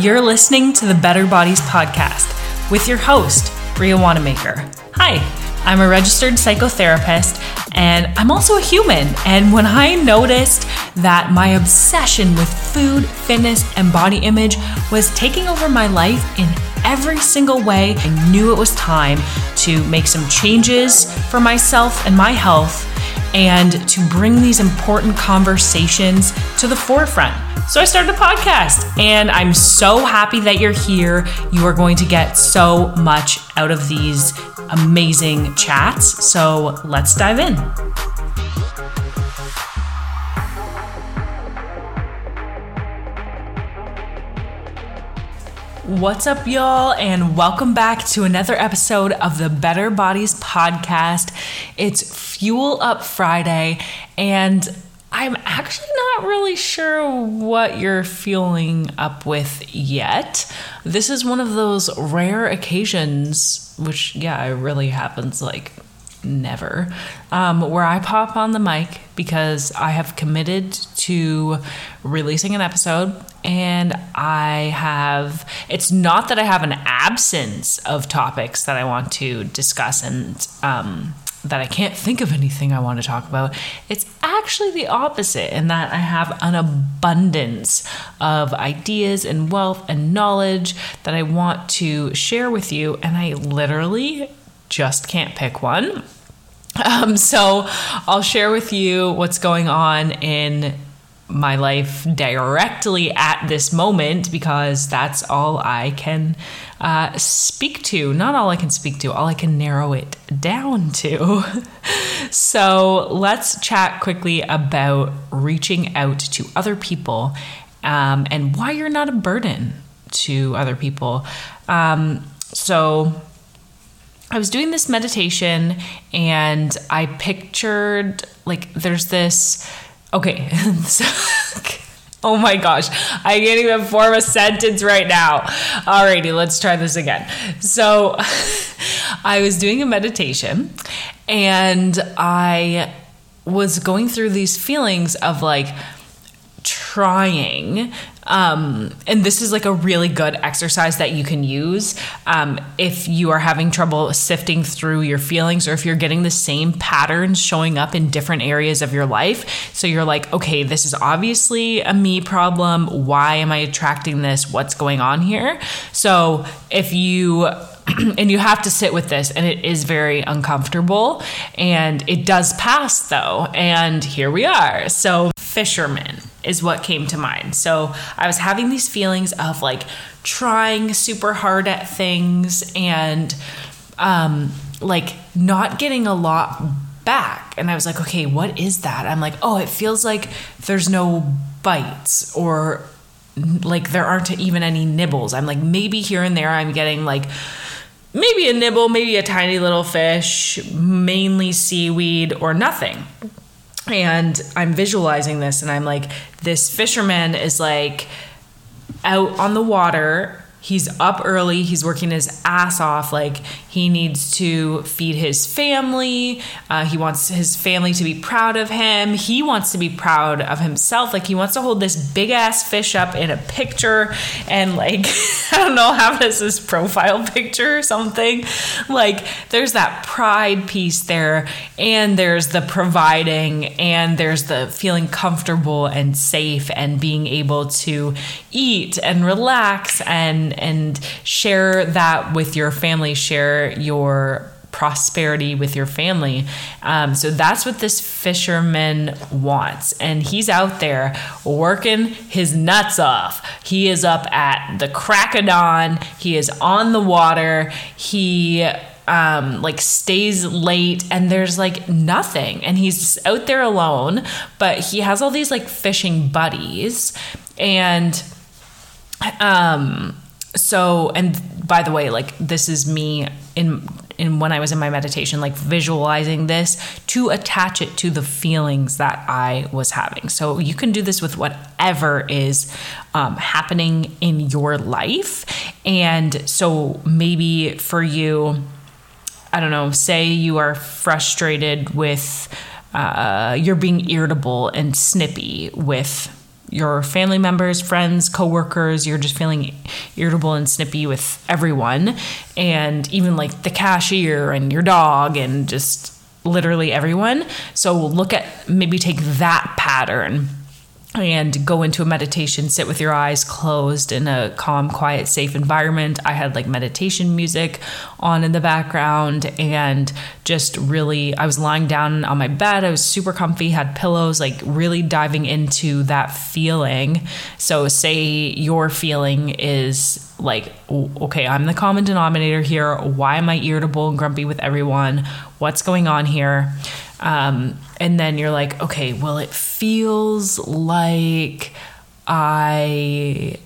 You're listening to the Better Bodies Podcast with your host, Bria Wannamaker. Hi, I'm a registered psychotherapist and I'm also a human. And when I noticed that my obsession with food, fitness, and body image was taking over my life in every single way, I knew it was time to make some changes for myself and my health and to bring these important conversations to the forefront. So I started a podcast and I'm so happy that you're here. You are going to get so much out of these amazing chats. So let's dive in. What's up, y'all, and welcome back to another episode of the Better Bodies Podcast. It's Fuel Up Friday, and I'm actually not really sure what you're fueling up with yet. This is one of those rare occasions, which, yeah, it really happens like never, where I pop on the mic because I have committed to releasing an episode, and it's not that I have an absence of topics that I want to discuss and that I can't think of anything I want to talk about. It's actually the opposite in that I have an abundance of ideas and wealth and knowledge that I want to share with you, and I literally just can't pick one. So I'll share with you what's going on in my life directly at this moment, because that's all I can speak to. Not all I can speak to, all I can narrow it down to. So let's chat quickly about reaching out to other people and why you're not a burden to other people. So I was doing this meditation and I pictured, like, there's this, okay, oh my gosh, I can't even form a sentence right now. Alrighty, let's try this again. So I was doing a meditation and I was going through these feelings of like trying, and this is like a really good exercise that you can use if you are having trouble sifting through your feelings, or if you're getting the same patterns showing up in different areas of your life. So you're like, okay, this is obviously a me problem. Why am I attracting this? What's going on here? So if you and you have to sit with this, and it is very uncomfortable, and it does pass though. And here we are. So fisherman is what came to mind. So I was having these feelings of like trying super hard at things and like not getting a lot back. And I was like, okay, what is that? I'm like, oh, it feels like there's no bites, or like there aren't even any nibbles. I'm like, maybe here and there I'm getting like maybe a nibble, maybe a tiny little fish, mainly seaweed, or nothing. And I'm visualizing this, and I'm like, this fisherman is like out on the water. He's up early. He's working his ass off. Like, he needs to feed his family. He wants his family to be proud of him. He wants to be proud of himself. Like, he wants to hold this big ass fish up in a picture and like, I don't know, have this as profile picture or something. Like, there's that pride piece there, and there's the providing, and there's the feeling comfortable and safe and being able to eat and relax and share that with your family, share your prosperity with your family. So that's what this fisherman wants. And he's out there working his nuts off. He is up at the crack of dawn. He is on the water. He like stays late, and there's like nothing. And he's out there alone, but he has all these like fishing buddies. And and by the way, like, this is me in when I was in my meditation, like visualizing this to attach it to the feelings that I was having. So you can do this with whatever is happening in your life. And so maybe for you, I don't know, say you are frustrated with, you're being irritable and snippy with your family members, friends, coworkers, you're just feeling irritable and snippy with everyone, and even like the cashier and your dog and just literally everyone. So look at, maybe take that pattern and go into a meditation, sit with your eyes closed in a calm, quiet, safe environment. I had like meditation music on in the background, and just really, I was lying down on my bed. I was super comfy, had pillows, like really diving into that feeling. So say your feeling is like, okay, I'm the common denominator here. Why am I irritable and grumpy with everyone? What's going on here? And then you're like, okay, well, it feels like I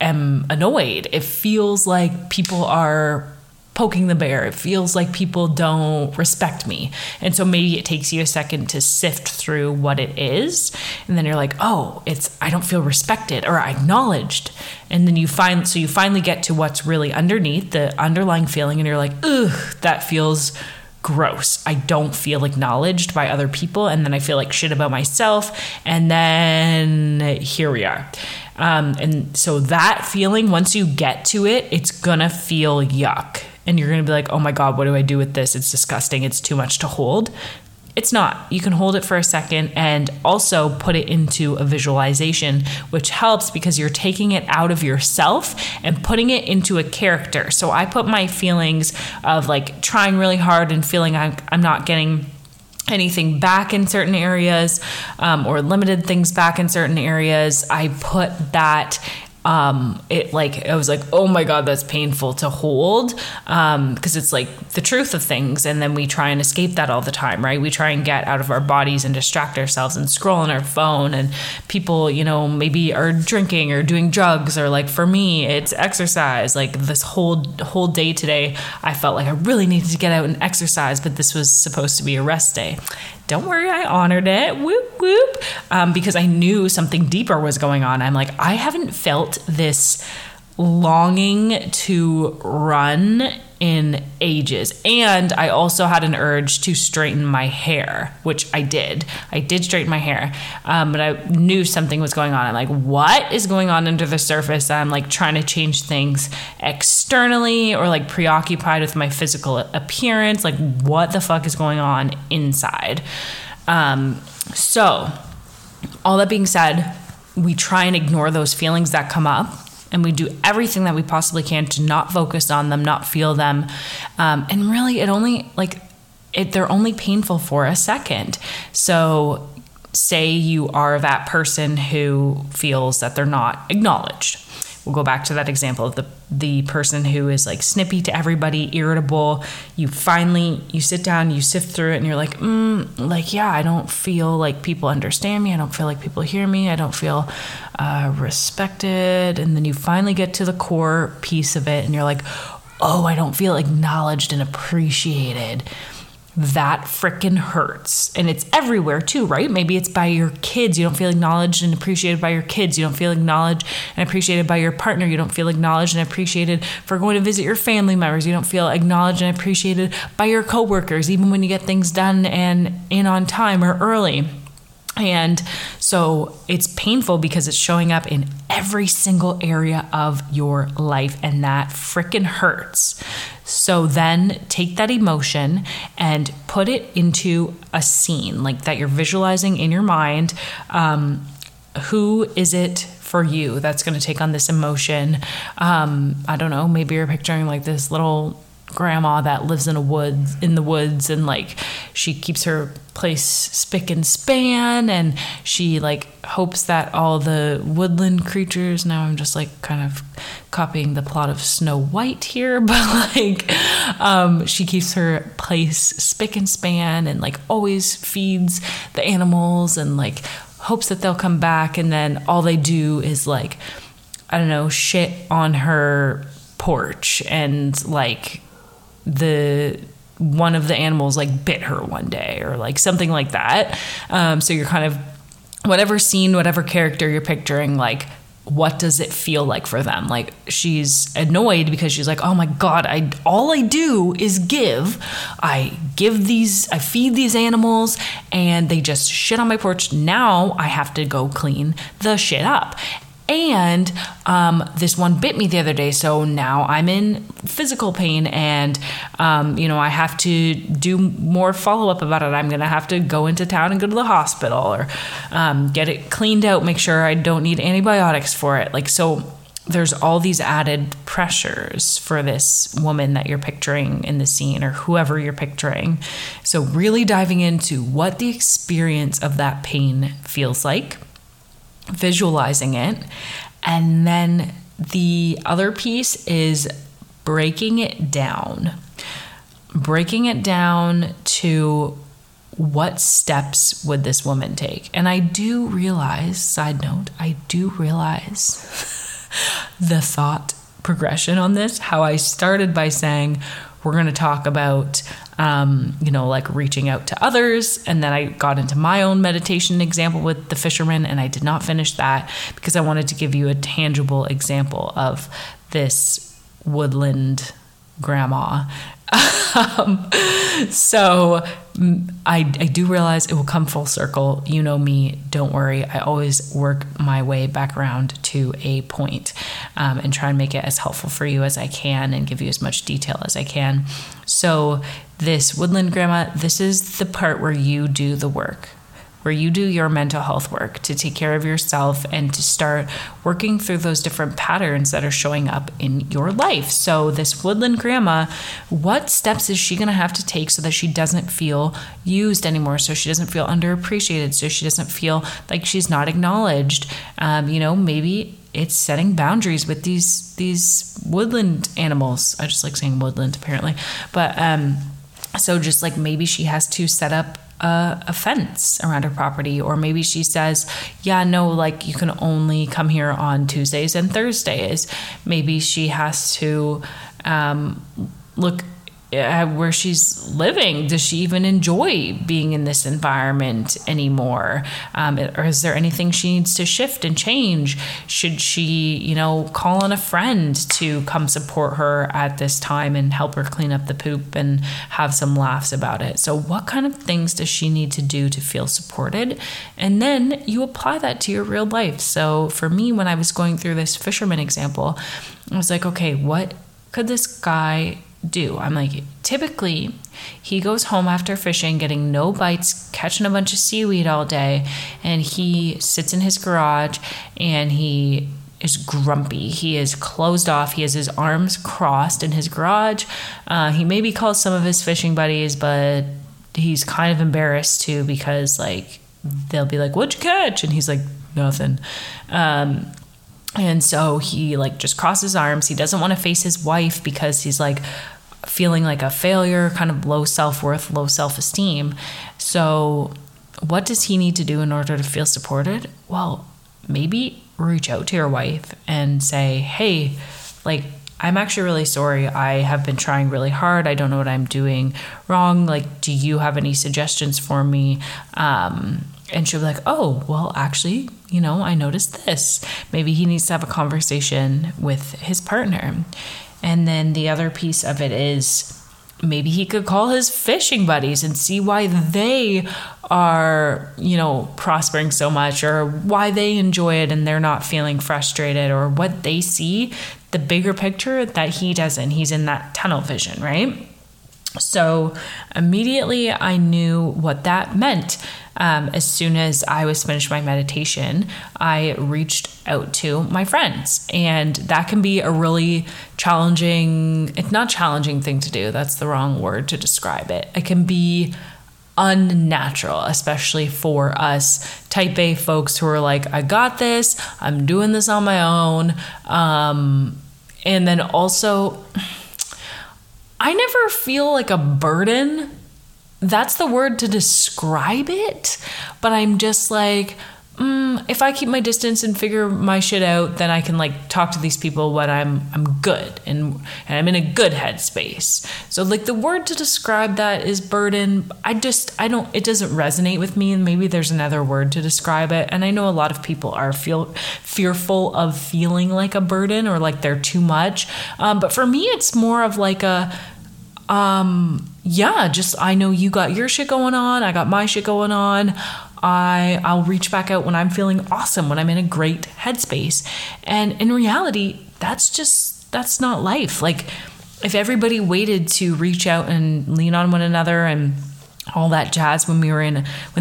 am annoyed. It feels like people are poking the bear. It feels like people don't respect me. And so maybe it takes you a second to sift through what it is. And then you're like, oh, it's, I don't feel respected or acknowledged. And then you finally get to what's really underneath the underlying feeling. And you're like, ugh, that feels gross. I don't feel acknowledged by other people. And then I feel like shit about myself. And then here we are. And so that feeling, once you get to it, it's gonna feel yuck. And you're gonna be like, oh my God, what do I do with this? It's disgusting. It's too much to hold. It's not. You can hold it for a second and also put it into a visualization, which helps because you're taking it out of yourself and putting it into a character. So I put my feelings of like trying really hard and feeling I'm not getting anything back in certain areas, or limited things back in certain areas. I put that I was like, oh my God, that's painful to hold. Cause it's like the truth of things. And then we try and escape that all the time, right? We try and get out of our bodies and distract ourselves and scroll on our phone, and people, you know, maybe are drinking or doing drugs, or like, for me, it's exercise. Like this whole day today, I felt like I really needed to get out and exercise, but this was supposed to be a rest day. Don't worry, I honored it, whoop, whoop, because I knew something deeper was going on. I'm like, I haven't felt this longing to run in ages. And I also had an urge to straighten my hair, which I did. I did straighten my hair, but I knew something was going on. I'm like, what is going on under the surface? I'm like trying to change things externally, or like preoccupied with my physical appearance. Like, what the fuck is going on inside? So all that being said, we try and ignore those feelings that come up. And we do everything that we possibly can to not focus on them, not feel them. And really they're only painful for a second. So say you are that person who feels that they're not acknowledged. We'll go back to that example of the person who is like snippy to everybody, irritable. You sit down, you sift through it, and you're like, yeah, I don't feel like people understand me. I don't feel like people hear me. I don't feel respected. And then you finally get to the core piece of it, and you're like, oh, I don't feel acknowledged and appreciated. That frickin' hurts. And it's everywhere too, right? Maybe it's by your kids. You don't feel acknowledged and appreciated by your kids. You don't feel acknowledged and appreciated by your partner. You don't feel acknowledged and appreciated for going to visit your family members. You don't feel acknowledged and appreciated by your coworkers, even when you get things done and in on time or early. And so it's painful because it's showing up in every single area of your life, and that frickin' hurts. So then take that emotion and put it into a scene like that you're visualizing in your mind. Who is it for you that's going to take on this emotion? I don't know, maybe you're picturing like this little grandma that lives in the woods, and like she keeps her place spick and span, and she like hopes that all the woodland creatures, now I'm just like kind of copying the plot of Snow White here, but like she keeps her place spick and span and like always feeds the animals and like hopes that they'll come back, and then all they do is like, I don't know, shit on her porch, and like one of the animals like bit her one day or like something like that. So you're kind of, whatever scene, whatever character you're picturing, like what does it feel like for them? Like, she's annoyed because she's like, oh my God, all I do is give. I feed these animals and they just shit on my porch. Now I have to go clean the shit up. And this one bit me the other day, so now I'm in physical pain, and I have to do more follow-up about it. I'm going to have to go into town and go to the hospital, or get it cleaned out, make sure I don't need antibiotics for it. Like, so there's all these added pressures for this woman that you're picturing in the scene, or whoever you're picturing. So really diving into what the experience of that pain feels like, visualizing it. And then the other piece is breaking it down to what steps would this woman take. And I do realize, side note, the thought progression on this, how I started by saying, we're going to talk about, reaching out to others. And then I got into my own meditation example with the fisherman, and I did not finish that because I wanted to give you a tangible example of this woodland grandma. So I do realize it will come full circle. You know me, don't worry. I always work my way back around to a point, and try and make it as helpful for you as I can and give you as much detail as I can. So this woodland grandma, this is the part where you do the work, where you do your mental health work to take care of yourself and to start working through those different patterns that are showing up in your life. So this woodland grandma, what steps is she going to have to take so that she doesn't feel used anymore, so she doesn't feel underappreciated, so she doesn't feel like she's not acknowledged? Maybe it's setting boundaries with these woodland animals. I just like saying woodland apparently. But so just like maybe she has to set up a fence around her property, or maybe she says, you can only come here on Tuesdays and Thursdays. Maybe she has to look at where she's living. Does she even enjoy being in this environment anymore? Or is there anything she needs to shift and change? Should she, call on a friend to come support her at this time and help her clean up the poop and have some laughs about it? So what kind of things does she need to do to feel supported? And then you apply that to your real life. So for me, when I was going through this fisherman example, I was like, okay, what could this guy do? I'm like, typically he goes home after fishing, getting no bites, catching a bunch of seaweed all day, and he sits in his garage and he is grumpy. He is closed off. He has his arms crossed in his garage. He maybe calls some of his fishing buddies, but he's kind of embarrassed too, because like they'll be like, what'd you catch? And he's like, nothing. And so he like just crosses arms. He doesn't want to face his wife because he's like feeling like a failure, kind of low self-worth, low self-esteem. So what does he need to do in order to feel supported? Well, maybe reach out to your wife and say, hey, like, I'm actually really sorry. I have been trying really hard. I don't know what I'm doing wrong. Like, do you have any suggestions for me? And she'll be like, oh, well, actually, I noticed this. Maybe he needs to have a conversation with his partner. And then the other piece of it is maybe he could call his fishing buddies and see why they are, prospering so much, or why they enjoy it and they're not feeling frustrated, or what they see, the bigger picture that he doesn't. He's in that tunnel vision, right? So immediately I knew what that meant. As soon as I was finished my meditation, I reached out to my friends, and that can be a really not challenging thing to do. That's the wrong word to describe it. It can be unnatural, especially for us type A folks who are like, I got this, I'm doing this on my own. And then also, I never feel like a burden. That's the word to describe it. But I'm just like, if I keep my distance and figure my shit out, then I can like talk to these people when I'm good and I'm in a good headspace. So like the word to describe that is burden. It doesn't resonate with me, and maybe there's another word to describe it. And I know a lot of people are fearful of feeling like a burden or like they're too much. But for me, it's more of like I know you got your shit going on. I got my shit going on. I'll reach back out when I'm feeling awesome, when I'm in a great headspace. And in reality, that's not life. Like if everybody waited to reach out and lean on one another and all that jazz when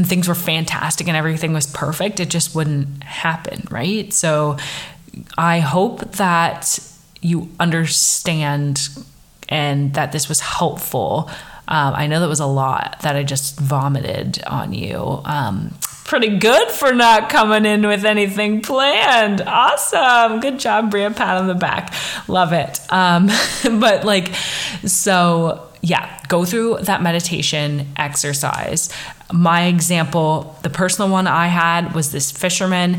things were fantastic and everything was perfect, it just wouldn't happen, right? So I hope that you understand and that this was helpful. I know that was a lot that I just vomited on you. Pretty good for not coming in with anything planned. Awesome. Good job, Bria. Pat on the back. Love it. But like, so yeah, go through that meditation exercise. My example, the personal one I had was this fisherman,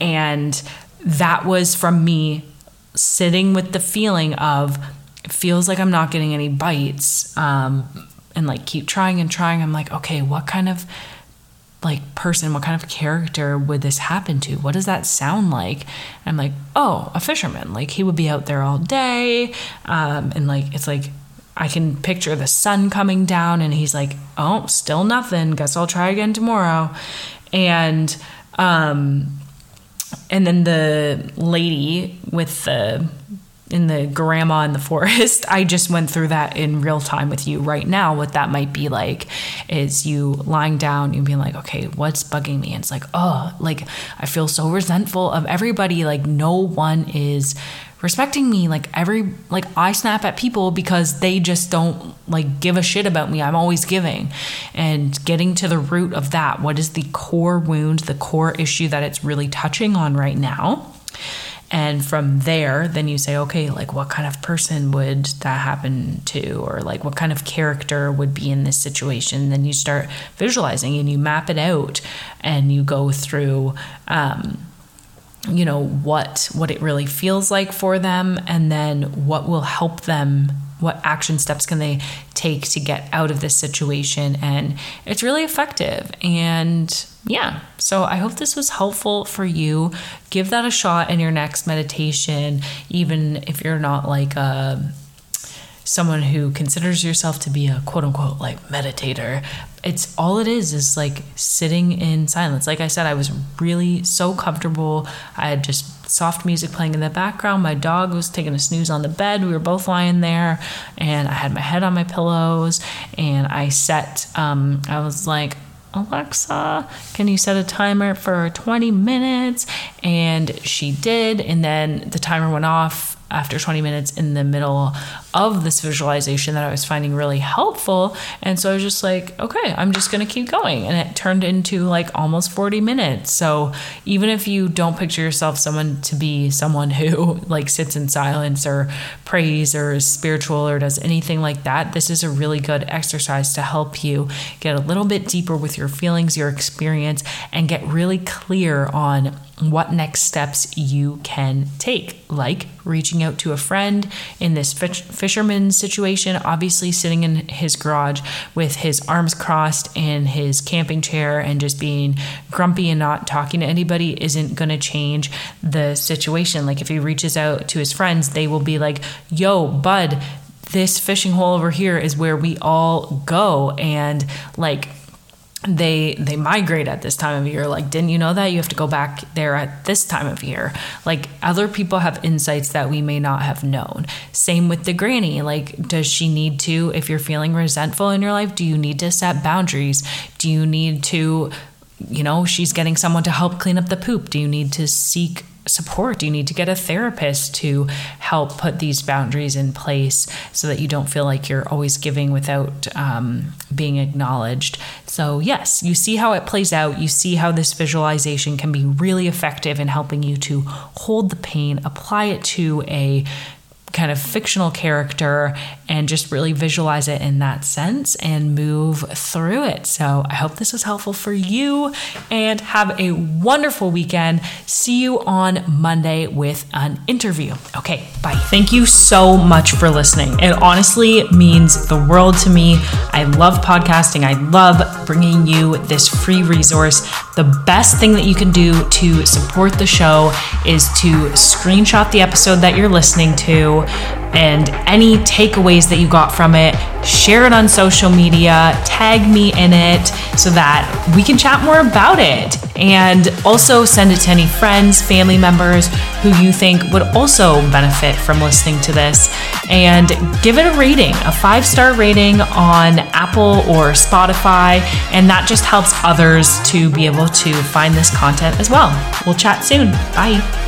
and that was from me sitting with the feeling of, it feels like I'm not getting any bites, and like keep trying and trying. I'm like, okay, what kind of like person, what kind of character would this happen to? What does that sound like? And I'm like, oh, a fisherman. Like he would be out there all day. And like, it's like, I can picture the sun coming down and he's like, oh, still nothing. Guess I'll try again tomorrow. And then the lady with the grandma in the forest, I just went through that in real time with you right now. What that might be like is you lying down and being like, okay, what's bugging me? And it's like, oh, like I feel so resentful of everybody. Like no one is respecting me. Like I snap at people because they just don't like give a shit about me. I'm always giving, and getting to the root of that. What is the core wound, the core issue that it's really touching on right now? And from there, then you say, okay, like what kind of person would that happen to? Or like what kind of character would be in this situation? And then you start visualizing and you map it out and you go through, what it really feels like for them, and then what will help them, what action steps can they take to get out of this situation. And it's really effective. And yeah, so I hope this was helpful for you. Give that a shot in your next meditation, even if you're not like someone who considers yourself to be a quote unquote like meditator. It's all it is like sitting in silence. Like I said, I was really so comfortable. I had just soft music playing in the background. My dog was taking a snooze on the bed. We were both lying there, and I had my head on my pillows, and I set, I was like, Alexa, can you set a timer for 20 minutes? And she did. And then the timer went off after 20 minutes in the middle of this visualization that I was finding really helpful. And so I was just like, okay, I'm just going to keep going. And it turned into like almost 40 minutes. So even if you don't picture yourself someone who like sits in silence or prays or is spiritual or does anything like that, this is a really good exercise to help you get a little bit deeper with your feelings, your experience, and get really clear on what next steps you can take, like reaching out to a friend in this fisherman situation, obviously sitting in his garage with his arms crossed in his camping chair and just being grumpy and not talking to anybody isn't going to change the situation. Like if he reaches out to his friends, they will be like, yo, bud, this fishing hole over here is where we all go. And like, they migrate at this time of year. Like, didn't you know that? You have to go back there at this time of year. Like, other people have insights that we may not have known. Same with the granny. Like, does she need to, if you're feeling resentful in your life, do you need to set boundaries? Do you need to, she's getting someone to help clean up the poop. Do you need to seek support? Do you need to get a therapist to help put these boundaries in place so that you don't feel like you're always giving without being acknowledged? So yes, you see how it plays out. You see how this visualization can be really effective in helping you to hold the pain, apply it to a kind of fictional character and just really visualize it in that sense and move through it. So I hope this was helpful for you, and have a wonderful weekend. See you on Monday with an interview. Okay, bye. Thank you so much for listening. It honestly means the world to me. I love podcasting. I love bringing you this free resource. The best thing that you can do to support the show is to screenshot the episode that you're listening to and any takeaways that you got from it. Share it on social media, tag me in it so that we can chat more about it. And also send it to any friends, family members who you think would also benefit from listening to this. And give it a rating, a 5-star rating on Apple or Spotify. And that just helps others to be able to find this content as well. We'll chat soon. Bye.